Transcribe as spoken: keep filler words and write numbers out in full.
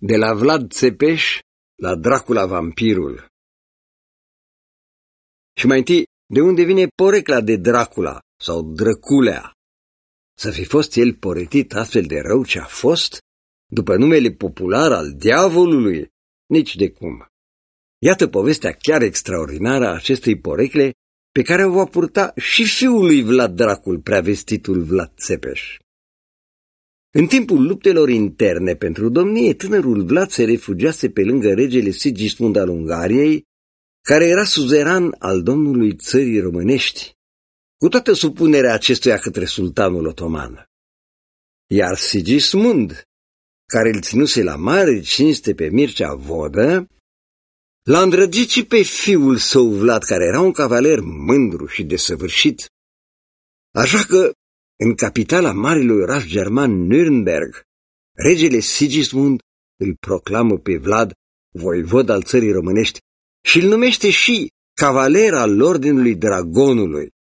De la Vlad Țepeș la Dracula Vampirul. Și mai întâi, de unde vine porecla de Dracula sau Drăculea? Să fi fost el poretit astfel de rău ce a fost, după numele popular al diavolului? Nici de cum. Iată povestea chiar extraordinară a acestei porecle, pe care o va purta și fiul lui Vlad Dracul, preavestitul Vlad Țepeș. În timpul luptelor interne pentru domnie, tânărul Vlad se refugiase pe lângă regele Sigismund al Ungariei, care era suzeran al domnului țării românești, cu toată supunerea acestuia către sultanul otoman. Iar Sigismund, care îl ținuse la mare cinste pe Mircea Vodă, l-a îndrăgit și pe fiul său Vlad, care era un cavaler mândru și desăvârșit. Așa că, în capitala marelui oraș german Nürnberg, regele Sigismund îl proclamă pe Vlad voivod al țării românești și îl numește și cavaler al Ordinului Dragonului.